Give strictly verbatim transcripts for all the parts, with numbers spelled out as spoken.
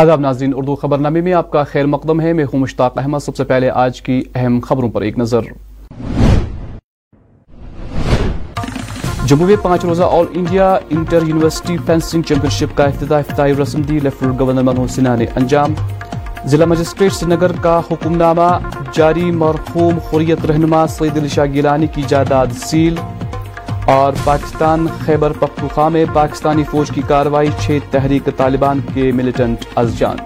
آداب ناظرین، اردو خبر نامے میں آپ کا خیر مقدم ہے. میں ہوں مشتاق احمد. سب سے پہلے آج کی اہم خبروں پر ایک نظر. جموں میں پانچ روزہ all India inter university fencing championship کا افتتاح افتتاحی رسم دی لیفٹیننٹ گورنر منموہن سنہا نے انجام. ضلع مجسٹریٹ سری نگر کا حکم نامہ جاری. مرحوم حریت رہنما سید علی شاہ گیلانی کی جائیداد سیل. اور پاکستان خیبر پختونخوا میں پاکستانی فوج کی کارروائی. چھ تحریک طالبان کے ملیٹنٹ ازجان.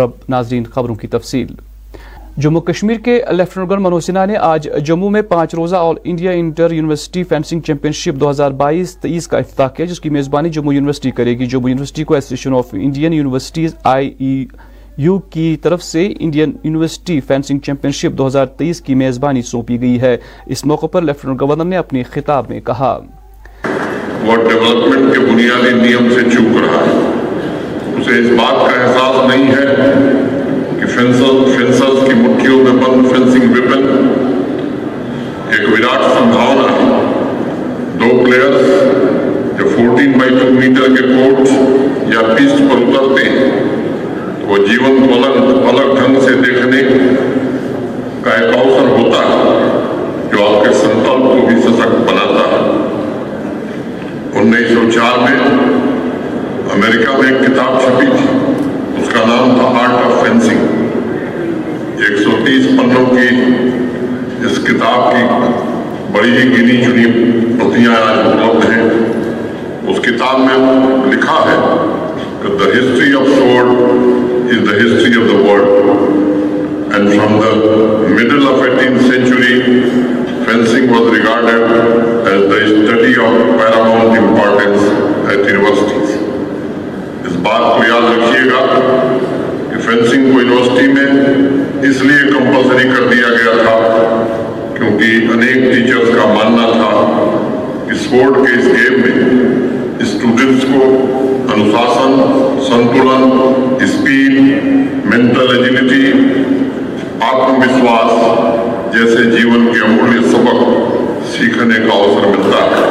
رب ناظرین خبروں کی تفصیل. جموں کشمیر کے لیفٹیننٹ گورنر منوج سنہا نے آج جموں میں پانچ روزہ all India inter university fencing championship دو ہزار بائیس تیئیس کا افتتاح کیا، جس کی میزبانی جموں یونیورسٹی کرے گی. جموں یونیورسٹی کو association of Indian universities A I U کی طرف سے Indian university fencing championship دو ہزار تیئیس کی میزبانی سونپی گئی ہے. اس موقع پر لیفٹیننٹ گورنر نے اپنے خطاب میں کہا، وہ ڈیولپمنٹ کے بنیادی نیم سے چوک رہا ہے. اسے اس بات کا احساس نہیں ہے کہ فینسرز فینسرز کی مٹھیوں میں بند فینسنگ ویپن ایک وراٹ سمبھاونا ہے. دو پلیئرز جو چودہ بائی دو میٹر کے کورٹ یا پچ پر اترتے ہیں، وہ جیون کو الگ الگ ڈھنگ سے دیکھنے کا ایک اوسر ہوتا ہے جو آپ کے سنکلپ کو بھی سشکت بناتا ہے. انیس سو چار میں امریکہ میں ایک کتاب چھپی تھی، اس کا نام تھا آرٹ آف فینسنگ. ایک سو تیس پنوں کی اس کتاب کی بڑی ہی گنی چنی پرتیاں آج اپلبدھ ہیں. اس کتاب میں لکھا ہے کہ the history of sword is the history of the world, and from the middle of eighteenth century, fencing was regarded as the study of paramount importance at universities. اس بات کو یاد رکھیے گا کہ فینسنگ کو یونیورسٹی میں اس لیے کمپلسری کر دیا گیا تھا کیونکہ انیک ٹیچرز کا ماننا تھا کہ سپورٹ کے اس گیم میں اسٹوڈنٹس کو انوشاسن، سنتولن، اسپیڈ، مینٹل ایجیلٹی، آتم وشواس جیسے جیون کے امولیہ سبق سیکھنے کا اوسر ملتا ہے.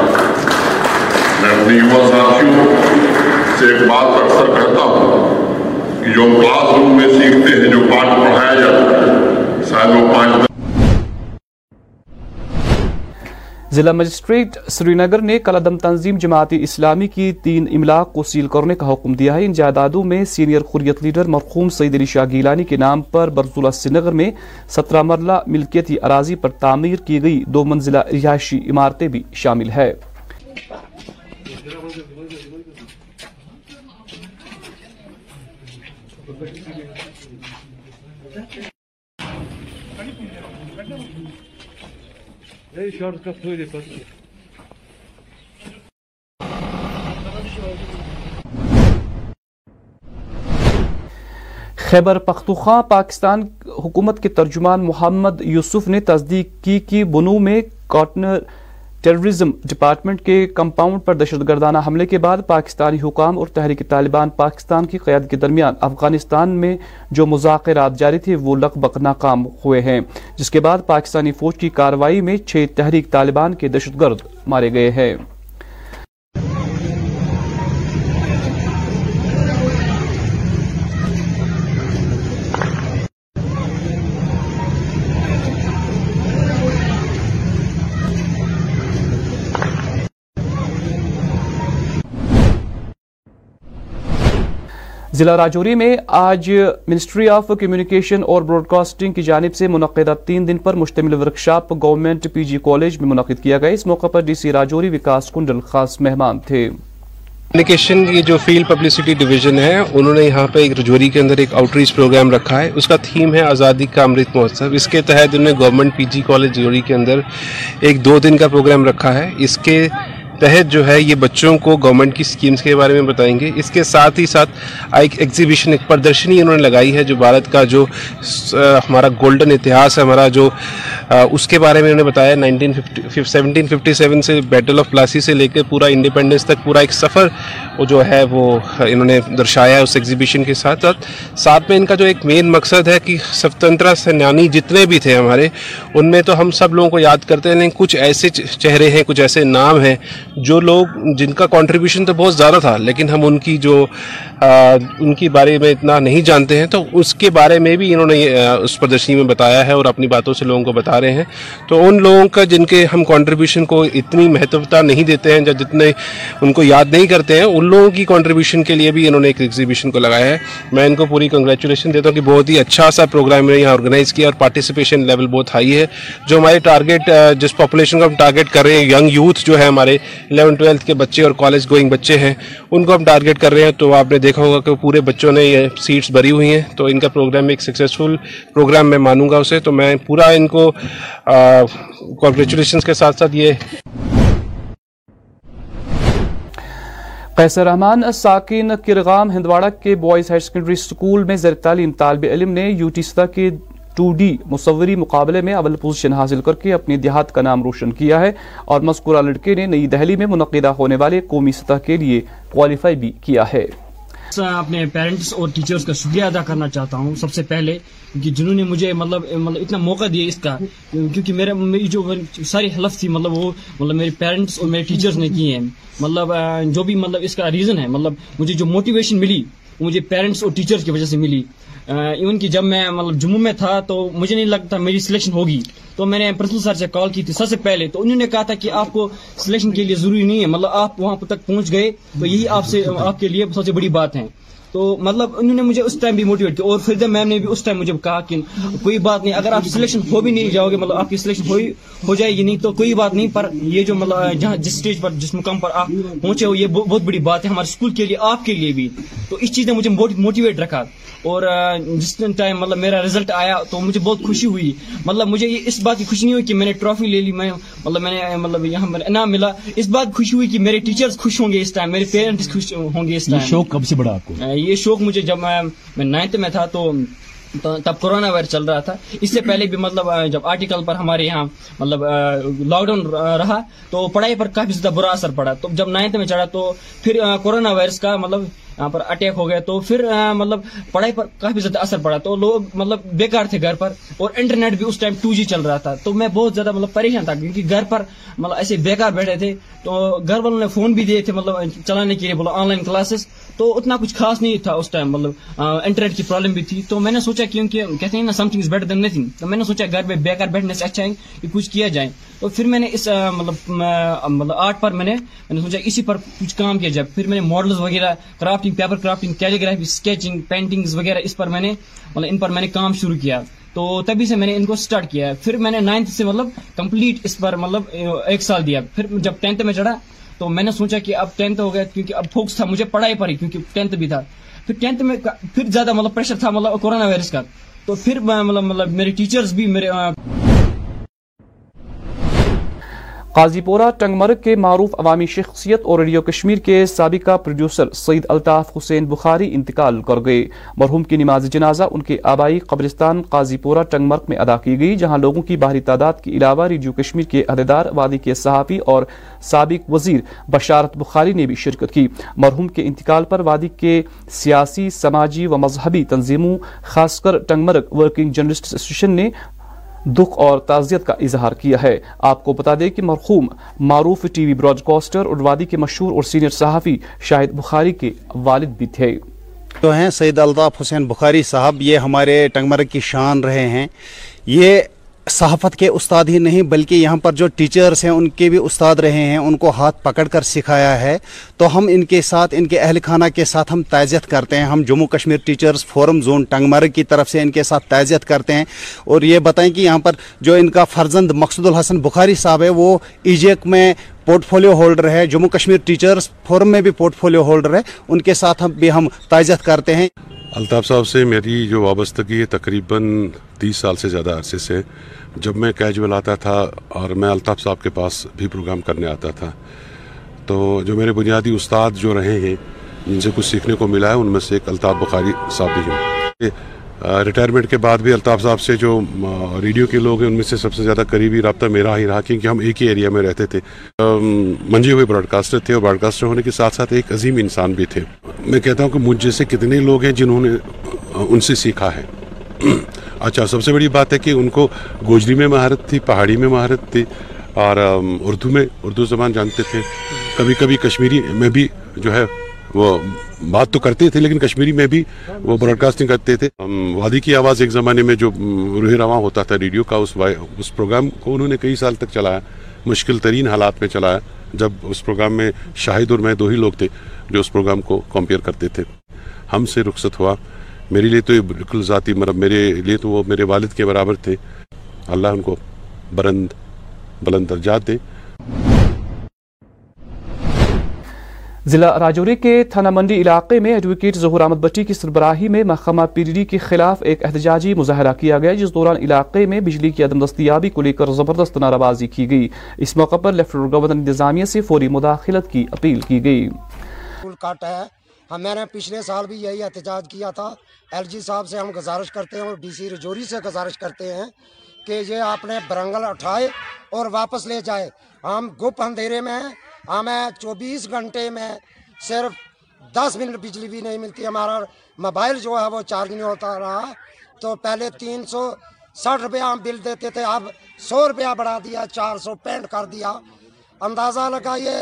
میں اپنے یووا ساتھیوں سے ایک بات اکثر کہتا ہوں کہ جو کلاس روم میں سیکھتے ہیں، جو پاٹ پڑھایا جاتا ہے، شاید وہ پانچ ضلع مجسٹریٹ سری نگر نے کل عدم تنظیم جماعت اسلامی کی تین املاک کو سیل کرنے کا حکم دیا ہے. ان جائیدادوں میں سینئر حریت لیڈر مرحوم سید علی شاہ گیلانی کے نام پر برزولہ سری نگر میں سترہ مرلہ ملکیتی اراضی پر تعمیر کی گئی دو منزلہ رہائشی عمارتیں بھی شامل ہے. خیبر پختونخوا پاکستان حکومت کے ترجمان محمد یوسف نے تصدیق کی کہ بنو میں کارٹر ٹیررزم ڈپارٹمنٹ کے کمپاؤنڈ پر دہشت گردانہ حملے کے بعد پاکستانی حکام اور تحریک طالبان پاکستان کی قیادت کے درمیان افغانستان میں جو مذاکرات جاری تھے وہ لگ بھگ ناکام ہوئے ہیں، جس کے بعد پاکستانی فوج کی کارروائی میں چھ تحریک طالبان کے دہشت گرد مارے گئے ہیں. ضلع راجوری میں آج منسٹری آف کمیونیکیشن اور براڈکاسٹنگ کی جانب سے منعقدہ تین دن پر مشتمل workshop government P G college میں منعقد کیا گیا. اس موقع پر ڈی سی راجوری وکاس کنڈل خاص مہمان تھے. کمیونیکیشن کی جو فیلڈ پبلسٹی ڈویژن ہے، انہوں نے یہاں پہ ایک رجوری کے اندر ایک آؤٹ ریچ پروگرام رکھا ہے. اس کا تھیم ہے آزادی کا امرت مہوتسو. اس کے تحت انہوں نے government P G college Rajouri کے اندر ایک دو دن کا پروگرام رکھا ہے. اس کے تحت جو ہے یہ بچوں کو گورنمنٹ کی سکیمز کے بارے میں بتائیں گے. اس کے ساتھ ہی ساتھ ایک ایگزیبیشن، ایک پردرشنی انہوں نے لگائی ہے جو بھارت کا جو ہمارا گولڈن اتہاس ہے ہمارا، جو اس کے بارے میں انہوں نے بتایا. Nineteen fifty seventeen fifty seven سے بیٹل آف پلاسی سے لے کے پورا انڈیپینڈنس تک پورا ایک سفر جو ہے وہ انہوں نے درشایا ہے اس ایگزیبیشن کے ساتھ ساتھ ساتھ میں ان کا جو ایک مین مقصد ہے کہ سوتنترتا سینانی جتنے بھی تھے ہمارے، ان میں تو ہم سب لوگوں کو یاد کرتے ہیں، کچھ ایسے چہرے ہیں، کچھ ایسے نام ہیں جو لوگ جن کا کنٹریبیوشن تو بہت زیادہ تھا لیکن ہم ان کی جو ان کے بارے میں اتنا نہیں جانتے ہیں، تو اس کے بارے میں بھی انہوں نے اس پردرشنی میں بتایا ہے اور اپنی باتوں سے لوگوں کو بتا رہے ہیں. تو ان لوگوں کا جن کے ہم کنٹریبیوشن کو اتنی مہتوتا نہیں دیتے ہیں، جب جتنے ان کو یاد نہیں کرتے ہیں، ان لوگوں کی کنٹریبیوشن کے لیے بھی انہوں نے ایک ایگزیبیشن کو لگایا ہے. میں ان کو پوری کنگریچولیشن دیتا ہوں کہ بہت ہی اچھا سا پروگرام یہاں آرگنائز کیا اور پارٹیسپیشن لیول بہت ہائی ہے. جو ہمارے ٹارگیٹ، جس پاپولیشن کو ہم ٹارگیٹ کر رہے ہیں، ینگ یوتھ جو ہے ہمارے الیون ٹویلتھ کے بچے اور کالج گوئنگ بچے ہیں، ان کو ہم ٹارگیٹ کر رہے ہیں. تو آپ نے دیکھا ہوگا کہ پورے بچوں نے یہ سیٹس بھری ہوئی ہیں، تو ان کا پروگرام ایک سکسیزفل پروگرام میں مانوں گا اسے. تو میں پورا ان کو کنگریچولیشنس کے ساتھ ساتھ یہ قیصر رحمان ساکن کرغام ہندواڑہ کے بوائز ہائر سیکنڈری اسکول میں زیر تعلیم طالب علم نے یوٹی سطح کے ٹو ڈی مصوری مقابلے میں اول پوزیشن حاصل کر کے اپنے دیہات کا نام روشن کیا ہے اور مذکورہ لڑکے نے نئی دہلی میں منعقدہ ہونے والے قومی سطح کے لیے کوالیفائی بھی کیا ہے. میں اپنے پیرنٹس اور ٹیچرز کا شکریہ ادا کرنا چاہتا ہوں سب سے پہلے، کہ جنہوں نے مجھے مطلب مطلب اتنا موقع دیا اس کا، کیونکہ میرا میری جو ساری حلف تھی مطلب وہ مطلب میرے پیرنٹس اور میرے ٹیچرز نے کی ہیں. مطلب جو بھی مطلب اس کا ریزن ہے، مطلب مجھے جو موٹیویشن ملی مجھے پیرنٹس اور ٹیچرز کی وجہ سے ملی. ایون کہ جب میں مطلب جموں میں تھا تو مجھے نہیں لگتا میری سلیکشن ہوگی، تو میں نے پرنسپل سر سے کال کی تھی سب سے پہلے، تو انہوں نے کہا تھا کہ آپ کو سلیکشن کے لیے ضروری نہیں ہے، مطلب آپ وہاں تک پہنچ گئے تو یہی آپ سے آپ کے لیے سب سے بڑی بات ہے. تو مطلب انہوں نے مجھے اس ٹائم بھی موٹیویٹ کیا، اور فریدا میم نے بھی اس ٹائم مجھے کہا کہ کوئی بات نہیں، اگر آپ سلیکشن ہو بھی نہیں جاؤ گے، مطلب آپ کی سلیکشن ہو ہو جائے گی نہیں تو کوئی بات نہیں، پر یہ جو مطلب جہاں جس اسٹیج پر جس مقام پر آپ پہنچے ہو یہ بہت بڑی بات ہے ہمارے اسکول کے لیے، آپ کے لیے بھی. تو اس چیز نے مجھے موٹیویٹ رکھا، اور جس ٹائم مطلب میرا رزلٹ آیا تو مجھے بہت خوشی ہوئی. مطلب مجھے یہ اس بات کی خوشی نہیں ہوئی کہ میں نے ٹرافی لے لی، میں مطلب میں نے مطلب یہاں میں انعام ملا، اس بات خوشی ہوئی کہ میرے ٹیچرز خوش ہوں گے اس ٹائم، میرے پیرنٹس خوش ہوں گے اس ٹائم. شوق کب سے بڑا آپ کو؟ یہ شوق مجھے جب میں نائنتھ میں تھا تو تب کرونا وائرس چل رہا تھا، اس سے پہلے بھی مطلب جب آرٹیکل پر ہمارے یہاں مطلب لاک ڈاؤن رہا تو پڑھائی پر کافی زیادہ برا اثر پڑا. تو جب نائنتھ میں چڑھا تو پھر کرونا وائرس کا مطلب یہاں پر اٹیک ہو گیا، تو پھر مطلب پڑھائی پر کافی زیادہ اثر پڑا، تو لوگ مطلب بیکار تھے گھر پر، اور انٹرنیٹ بھی اس ٹائم ٹو جی چل رہا تھا. تو میں بہت زیادہ مطلب پریشان تھا، کیونکہ گھر پر مطلب ایسے بیکار بیٹھے تھے. تو گھر والوں نے فون بھی دیے تھے مطلب چلانے کے لیے، بولا آن لائن کلاسز، تو اتنا کچھ خاص نہیں تھا اس ٹائم، مطلب انٹرنیٹ کی پرابلم بھی تھی. تو میں نے سوچا کیونکہ کہتے ہیں نا something is better than nothing, تو میں نے سوچا گھر پہ بیکار بیٹھنے سے اچھا ہے کہ کچھ کیا جائے. تو پھر میں نے اس مطلب مطلب آرٹ پر میں نے میں نے سوچا اسی پر کچھ کام کیا جائے. پھر میں نے ماڈلز وغیرہ، crafting, paper crafting, calligraphy, sketching, paintings وغیرہ اس پر میں نے مطلب ان پر میں نے کام شروع کیا. تو تبھی سے میں نے ان کو اسٹارٹ کیا. پھر میں نے نائنتھ سے مطلب کمپلیٹ اس پر مطلب ایک سال دیا. پھر جب ٹینتھ میں چڑھا تو میں نے سوچا کہ اب ٹینتھ ہو گیا، کیونکہ اب فوکس تھا مجھے پڑھائی پر ہی، کیونکہ ٹینتھ بھی تھا. پھر ٹینتھ میں پھر زیادہ مطلب پریشر تھا مطلب کورونا وائرس کا، تو پھر مطلب مطلب میرے ٹیچرز بھی میرے قاضی پورہ ٹنگمرگ کے معروف عوامی شخصیت اور ریڈیو کشمیر کے سابقہ پروڈیوسر سید الطاف حسین بخاری انتقال کر گئے. مرحوم کی نماز جنازہ ان کے آبائی قبرستان قاضی پورہ ٹنگمرگ میں ادا کی گئی، جہاں لوگوں کی بھاری تعداد کے علاوہ ریڈیو کشمیر کے عہدیدار، وادی کے صحافی اور سابق وزیر بشارت بخاری نے بھی شرکت کی. مرحوم کے انتقال پر وادی کے سیاسی، سماجی و مذہبی تنظیموں، خاص کر ٹنگمرگ ورکنگ جرنلسٹ ایسوسیشن نے دکھ اور تعزیت کا اظہار کیا ہے. آپ کو بتا دیں کہ مرحوم معروف ٹی وی براڈ کاسٹر اور وادی کے مشہور اور سینئر صحافی شاہد بخاری کے والد بھی تھے. تو ہیں سید الطاف حسین بخاری صاحب، یہ ہمارے ٹنگمرگ کی شان رہے ہیں. یہ صحافت کے استاد ہی نہیں بلکہ یہاں پر جو ٹیچرز ہیں ان کے بھی استاد رہے ہیں، ان کو ہاتھ پکڑ کر سکھایا ہے. تو ہم ان کے ساتھ، ان کے اہل خانہ کے ساتھ ہم تعزیت کرتے ہیں. ہم Jammu Kashmir teachers forum zone Tangmarg کی طرف سے ان کے ساتھ تعزیت کرتے ہیں. اور یہ بتائیں کہ یہاں پر جو ان کا فرزند مقصود الحسن بخاری صاحب ہے، وہ ایجیک میں پورٹ فولیو ہولڈر ہے، جموں کشمیر ٹیچرز فورم میں بھی پورٹ فولیو ہولڈر ہے. ان کے ساتھ ہم بھی ہم تعزیت کرتے ہیں. الطاف صاحب سے میری جو وابستگی ہے تقریباً تیس سال سے زیادہ عرصے سے. جب میں کیجول آتا تھا اور میں الطاف صاحب کے پاس بھی پروگرام کرنے آتا تھا، تو جو میرے بنیادی استاد جو رہے ہیں جن سے کچھ سیکھنے کو ملا ہے ان میں سے ایک الطاف بخاری صاحب بھی ہیں. ریٹائرمنٹ کے بعد بھی الطاف صاحب سے جو ریڈیو کے لوگ ہیں ان میں سے سب سے زیادہ قریبی رابطہ میرا ہی رہا، کیونکہ ہم ایک ہی ایریا میں رہتے تھے. منجھے ہوئے براڈ کاسٹر تھے اور براڈ کاسٹر ہونے کے ساتھ ساتھ ایک عظیم انسان بھی تھے. میں کہتا ہوں کہ مجھ جیسے کتنے لوگ ہیں جنہوں نے ان سے سیکھا ہے. اچھا، سب سے بڑی بات ہے کہ ان کو گوجری میں مہارت تھی، پہاڑی میں مہارت تھی، اور اردو میں اردو زبان جانتے تھے. کبھی کبھی کشمیری میں بھی جو ہے وہ بات تو کرتے تھے لیکن کشمیری میں بھی وہ براڈ کاسٹنگ کرتے تھے. وادی کی آواز ایک زمانے میں جو روح رواں ہوتا تھا ریڈیو کا, اس اس پروگرام کو انہوں نے کئی سال تک چلایا, مشکل ترین حالات میں چلایا, جب اس پروگرام میں شاہد اور میں دو ہی لوگ تھے جو اس پروگرام کو کمپیئر کرتے تھے. ہم سے رخصت ہوا, میرے لیے تو یہ بالکل ذاتی مرب میرے لیے تو وہ میرے والد کے برابر تھے. اللہ ان کو برند بلند درجات دے. ضلع راجوری کے تھانہ منڈی علاقے میں ایڈوکیٹ ظہور احمد بٹی کی سربراہی میں محکمہ پی ڈی ڈی کے خلاف ایک احتجاجی مظاہرہ کیا گیا, جس دوران علاقے میں بجلی کی عدم دستیابی کو لے کر زبردست نعرہ بازی کی گئی. اس موقع پر لیفٹیننٹ گورنر انتظامیہ سے فوری مداخلت کی اپیل کی گئی. ہمارے پچھلے سال بھی یہی احتجاج کیا تھا. ایل جی صاحب سے ہم گزارش کرتے ہیں اور ڈی سی رجوری سے گزارش کرتے ہیں کہ یہ آپ نے برنگل اٹھائے اور واپس لے جائے. ہم گپ اندھیرے میں ہیں, ہمیں چوبیس گھنٹے میں صرف دس منٹ بجلی بھی نہیں ملتی. ہمارا موبائل جو ہے وہ چارج نہیں ہوتا رہا, تو پہلے تین سو سٹھ روپیہ ہم بل دیتے تھے, اب سو روپیہ بڑھا دیا, چار سو پینٹ کر دیا. اندازہ لگائیے,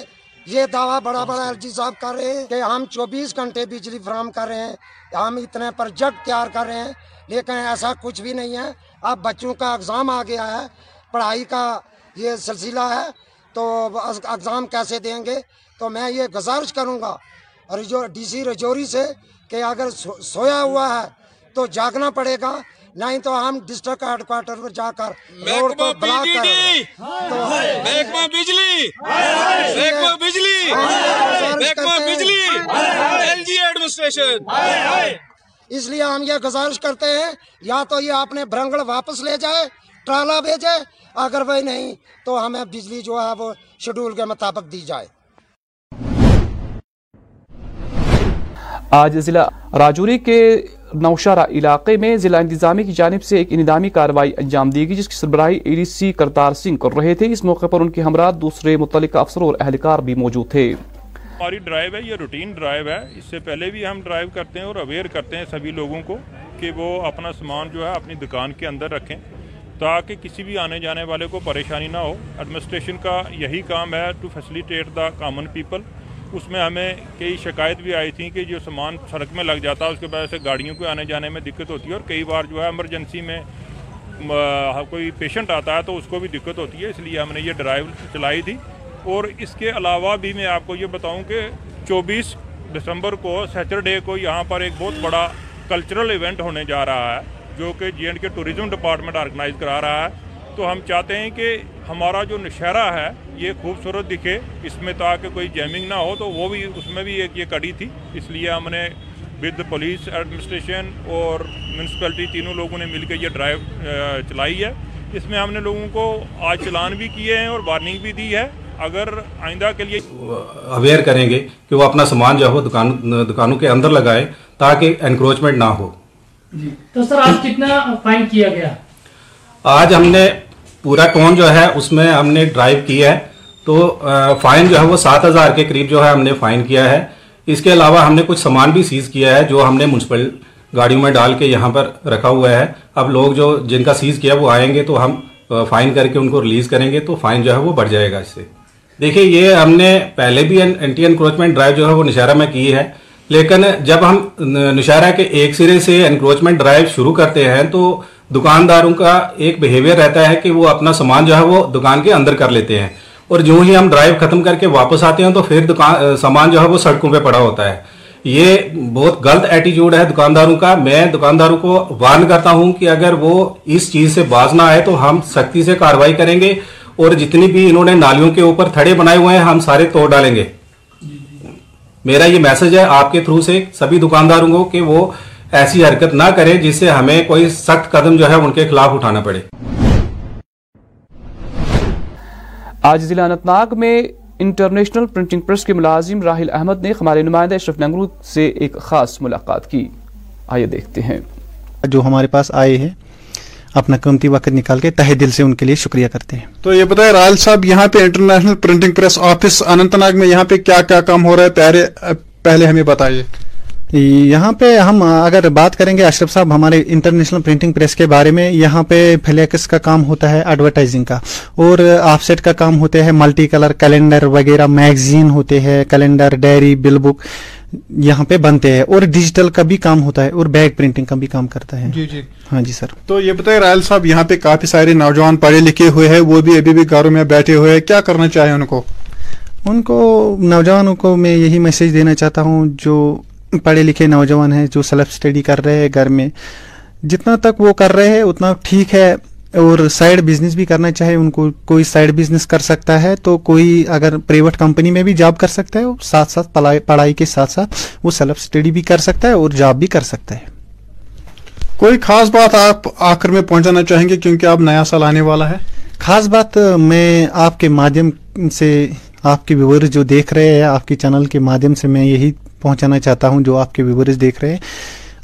یہ دعویٰ بڑا بڑا ایل جی صاحب کر رہے ہیں کہ ہم چوبیس گھنٹے بجلی فراہم کر رہے ہیں, ہم اتنے پروجیکٹ تیار کر رہے ہیں, لیکن ایسا کچھ بھی نہیں ہے. اب بچوں کا اگزام آ گیا ہے, پڑھائی کا یہ سلسلہ ہے, تو اگزام کیسے دیں گے. تو میں یہ گزارش کروں گا اور جو ڈی سی رجوری سے کہ اگر سویا ہوا ہے تو جاگنا پڑے گا, نہیں تو ہم ڈسٹرکٹ ہیڈ کوارٹر پر جا کر روڈ کو بلاک کر رہے ہیں. محکمہ بجلی محکمہ بجلی محکمہ بجلی ایل جی ایڈمنسٹریشن, اس لیے ہم یہ گزارش کرتے ہیں یا تو یہ آپ نے برنگڑ واپس لے جائے, ٹرالا بھیجے, اگر وہ نہیں تو ہمیں بجلی جو ہے وہ شیڈول کے مطابق دی جائے. آج ضلع راجوری کے نوشہرہ علاقے میں ضلع انتظامی کی جانب سے ایک انتظامی کارروائی انجام دی گئی, جس کی سربراہی اے ڈی سی کرتار سنگھ کر رہے تھے. اس موقع پر ان کے ہمراہ دوسرے متعلقہ افسر اور اہلکار بھی موجود تھے. ہماری ڈرائیو ہے, یہ روٹین ڈرائیو ہے. اس سے پہلے بھی ہم ڈرائیو کرتے ہیں اور اویئر کرتے ہیں سبھی لوگوں کو کہ وہ اپنا سامان جو ہے اپنی دکان کے اندر رکھیں تاکہ کسی بھی آنے جانے والے کو پریشانی نہ ہو. ایڈمنسٹریشن کا یہی کام ہے to facilitate the common people. اس میں ہمیں کئی شکایت بھی آئی تھیں کہ جو سامان سڑک میں لگ جاتا ہے اس کے وجہ سے گاڑیوں کو آنے جانے میں دقت ہوتی ہے, اور کئی بار جو ہے ایمرجنسی میں کوئی پیشنٹ آتا ہے تو اس کو بھی دقت ہوتی ہے. اس لیے ہم نے یہ ڈرائیو چلائی تھی. اور اس کے علاوہ بھی میں آپ کو یہ بتاؤں کہ چوبیس دسمبر کو سیٹرڈے کو یہاں پر ایک بہت بڑا کلچرل ایونٹ ہونے جا رہا ہے جو کہ J and K tourism department organise کرا رہا ہے. تو ہم چاہتے ہیں کہ ہمارا جو نشہرہ ہے یہ خوبصورت دکھے, اس میں تاکہ کوئی جیمنگ نہ ہو, تو وہ بھی اس میں بھی ایک یہ کڑی تھی. اس لیے ہم نے ود پولیس ایڈمنسٹریشن اور میونسپلٹی تینوں لوگوں نے مل کے یہ ڈرائیو چلائی ہے. اس میں ہم نے لوگوں کو آج چلان بھی کیے ہیں اور وارننگ بھی دی ہے, اگر آئندہ کے لیے اویئر کریں گے کہ وہ اپنا سامان جو ہو دکان دکانوں کے اندر لگائے تاکہ انکروچمنٹ نہ ہو. جی تو سر آج کتنا فائن کیا گیا؟ آج ہم نے پورا ٹون جو ہے اس میں ہم نے ڈرائیو کیا ہے, تو فائن جو ہے وہ سات ہزار کے قریب جو ہے ہم نے فائن کیا ہے. اس کے علاوہ ہم نے کچھ سامان بھی سیز کیا ہے جو ہم نے میونسپل گاڑیوں میں ڈال کے یہاں پر رکھا ہوا ہے. اب لوگ جو جن کا سیز کیا وہ آئیں گے تو ہم فائن کر کے ان کو ریلیز کریں گے, تو فائن جو ہے وہ بڑھ جائے گا. اس سے دیکھیے یہ ہم نے پہلے بھی اینٹی انکروچمنٹ ڈرائیو جو ہے وہ نشہرہ میں کی ہے, لیکن جب ہم نشہرہ کے ایک سرے سے انکروچمنٹ ڈرائیو شروع کرتے ہیں تو دکانداروں کا ایک بیہیویئر رہتا ہے کہ وہ اپنا سامان جو ہے وہ دکان کے اندر کر لیتے ہیں, اور جو ہی ہم ڈرائیو ختم کر کے واپس آتے ہیں تو پھر دکان سامان جو ہے وہ سڑکوں پہ پڑا ہوتا ہے. یہ بہت غلط ایٹیٹیوڈ ہے دکانداروں کا. میں دکانداروں کو وارن کرتا ہوں کہ اگر وہ اس چیز سے باز نہ آئے تو ہم سختی سے کارروائی کریں گے, اور جتنی بھی انہوں نے نالیوں کے اوپر تھڑے بنائے ہوئے ہیں ہم سارے توڑ ڈالیں گے. میرا یہ میسج ہے آپ کے تھرو سے سبھی دکانداروں کو کہ وہ ایسی حرکت نہ کریں جس سے ہمیں کوئی سخت قدم جو ہے ان کے خلاف اٹھانا پڑے. آج ضلع اننتناگ میں انٹرنیشنل پرنٹنگ پریس کے ملازم راحیل احمد نے ہمارے نمائندہ اشرف نگرو سے ایک خاص ملاقات کی. آئیے دیکھتے ہیں. جو ہمارے پاس آئے ہیں اپنا قیمتی وقت نکال کے تہہ دل سے ان کے لیے شکریہ کرتے ہیں. تو یہ بتائیں راحیل صاحب, یہاں پہ international printing press office Anantnag میں یہاں پہ کیا کیا کام ہو رہا ہے, پہلے ہمیں بتائیے. یہاں پہ ہم اگر بات کریں گے اشرف صاحب ہمارے انٹرنیشنل پرنٹنگ پریس کے بارے میں، یہاں پہ فلیکس کا کام ہوتا ہے ایڈورٹائزنگ کا، اور آف سیٹ کا کام ہوتے ہیں ملٹی کلر کیلنڈر وغیرہ، میگزین ہوتے ہیں، کیلنڈر، ڈائری، بل بک یہاں پہ بنتے ہیں، اور ڈیجیٹل کا بھی کام ہوتا ہے اور بیگ پرنٹنگ کا بھی کام کرتا ہے. جی جی ہاں جی سر. تو یہ بتائیں راحیل صاحب، یہاں پہ کافی سارے نوجوان پڑھے لکھے ہوئے ہیں، وہ بھی ابھی بھی گھروں میں بیٹھے ہوئے ہیں، کیا کرنا چاہیے ان کو؟ ان کو نوجوانوں کو میں یہی میسج دینا چاہتا ہوں، جو پڑھے لکھے نوجوان ہیں جو سیلف اسٹڈی کر رہے ہیں گھر میں، جتنا تک وہ کر رہے ہیں اتنا ٹھیک ہے، اور سائیڈ بزنس بھی کرنا چاہے ان کو. کوئی سائیڈ بزنس کر سکتا ہے تو کوئی اگر پرائیویٹ کمپنی میں بھی جاب کر سکتا ہے، اور ساتھ ساتھ پڑھائی کے ساتھ ساتھ وہ سیلف اسٹڈی بھی کر سکتا ہے اور جاب بھی کر سکتا ہے. کوئی خاص بات آپ آخر میں پہنچانا چاہیں گے کیونکہ آپ نیا سال آنے والا ہے؟ خاص بات میں آپ کے مادھیم سے آپ کے ویورز جو دیکھ رہے ہیں آپ کے چینل کے مادھیم سے میں یہی پہنچانا چاہتا ہوں، جو آپ کے ویورز دیکھ رہے ہیں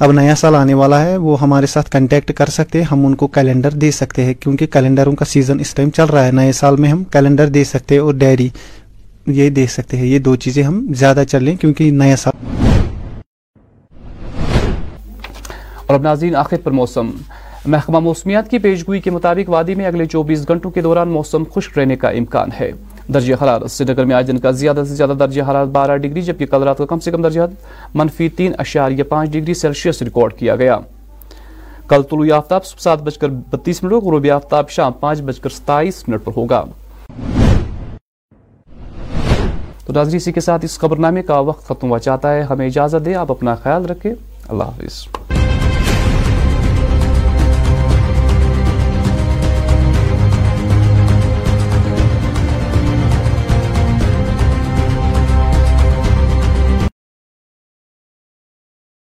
اب نیا سال آنے والا ہے وہ ہمارے ساتھ کنٹیکٹ کر سکتے ہیں، ہم ان کو کیلنڈر دے سکتے ہیں کیونکہ کیلنڈروں کا سیزن اس ٹائم چل رہا ہے، نئے سال میں ہم کیلنڈر دے سکتے ہیں اور ڈائری یہ دے سکتے ہیں، یہ دو چیزیں ہم زیادہ چل لیں کیونکہ نیا سال. اور اب ناظرین آخر پر موسم. محکمہ موسمیات کی پیشگوئی کے مطابق وادی میں اگلے چوبیس گھنٹوں کے دوران موسم خشک رہنے کا امکان ہے. درجہ حرارت سرینگر میں آج دن کا زیادہ سے زیادہ درجہ حرارت بارہ ڈگری جبکہ کل رات کا کم سے کم درجہ حرارت منفی تین اشاریہ پانچ ڈگری سیلسیس ریکارڈ کیا گیا. کل طلوع آفتاب صبح سات بج کر بتیس منٹ غروب آفتاب شام پانچ بج کر ستائیس منٹ پر ہوگا. تو ناظرین اسی کے ساتھ اس خبرنامے کا وقت ختم ہوا چاہتا ہے، ہمیں اجازت دیں، آپ اپنا خیال رکھیں، اللہ حافظ.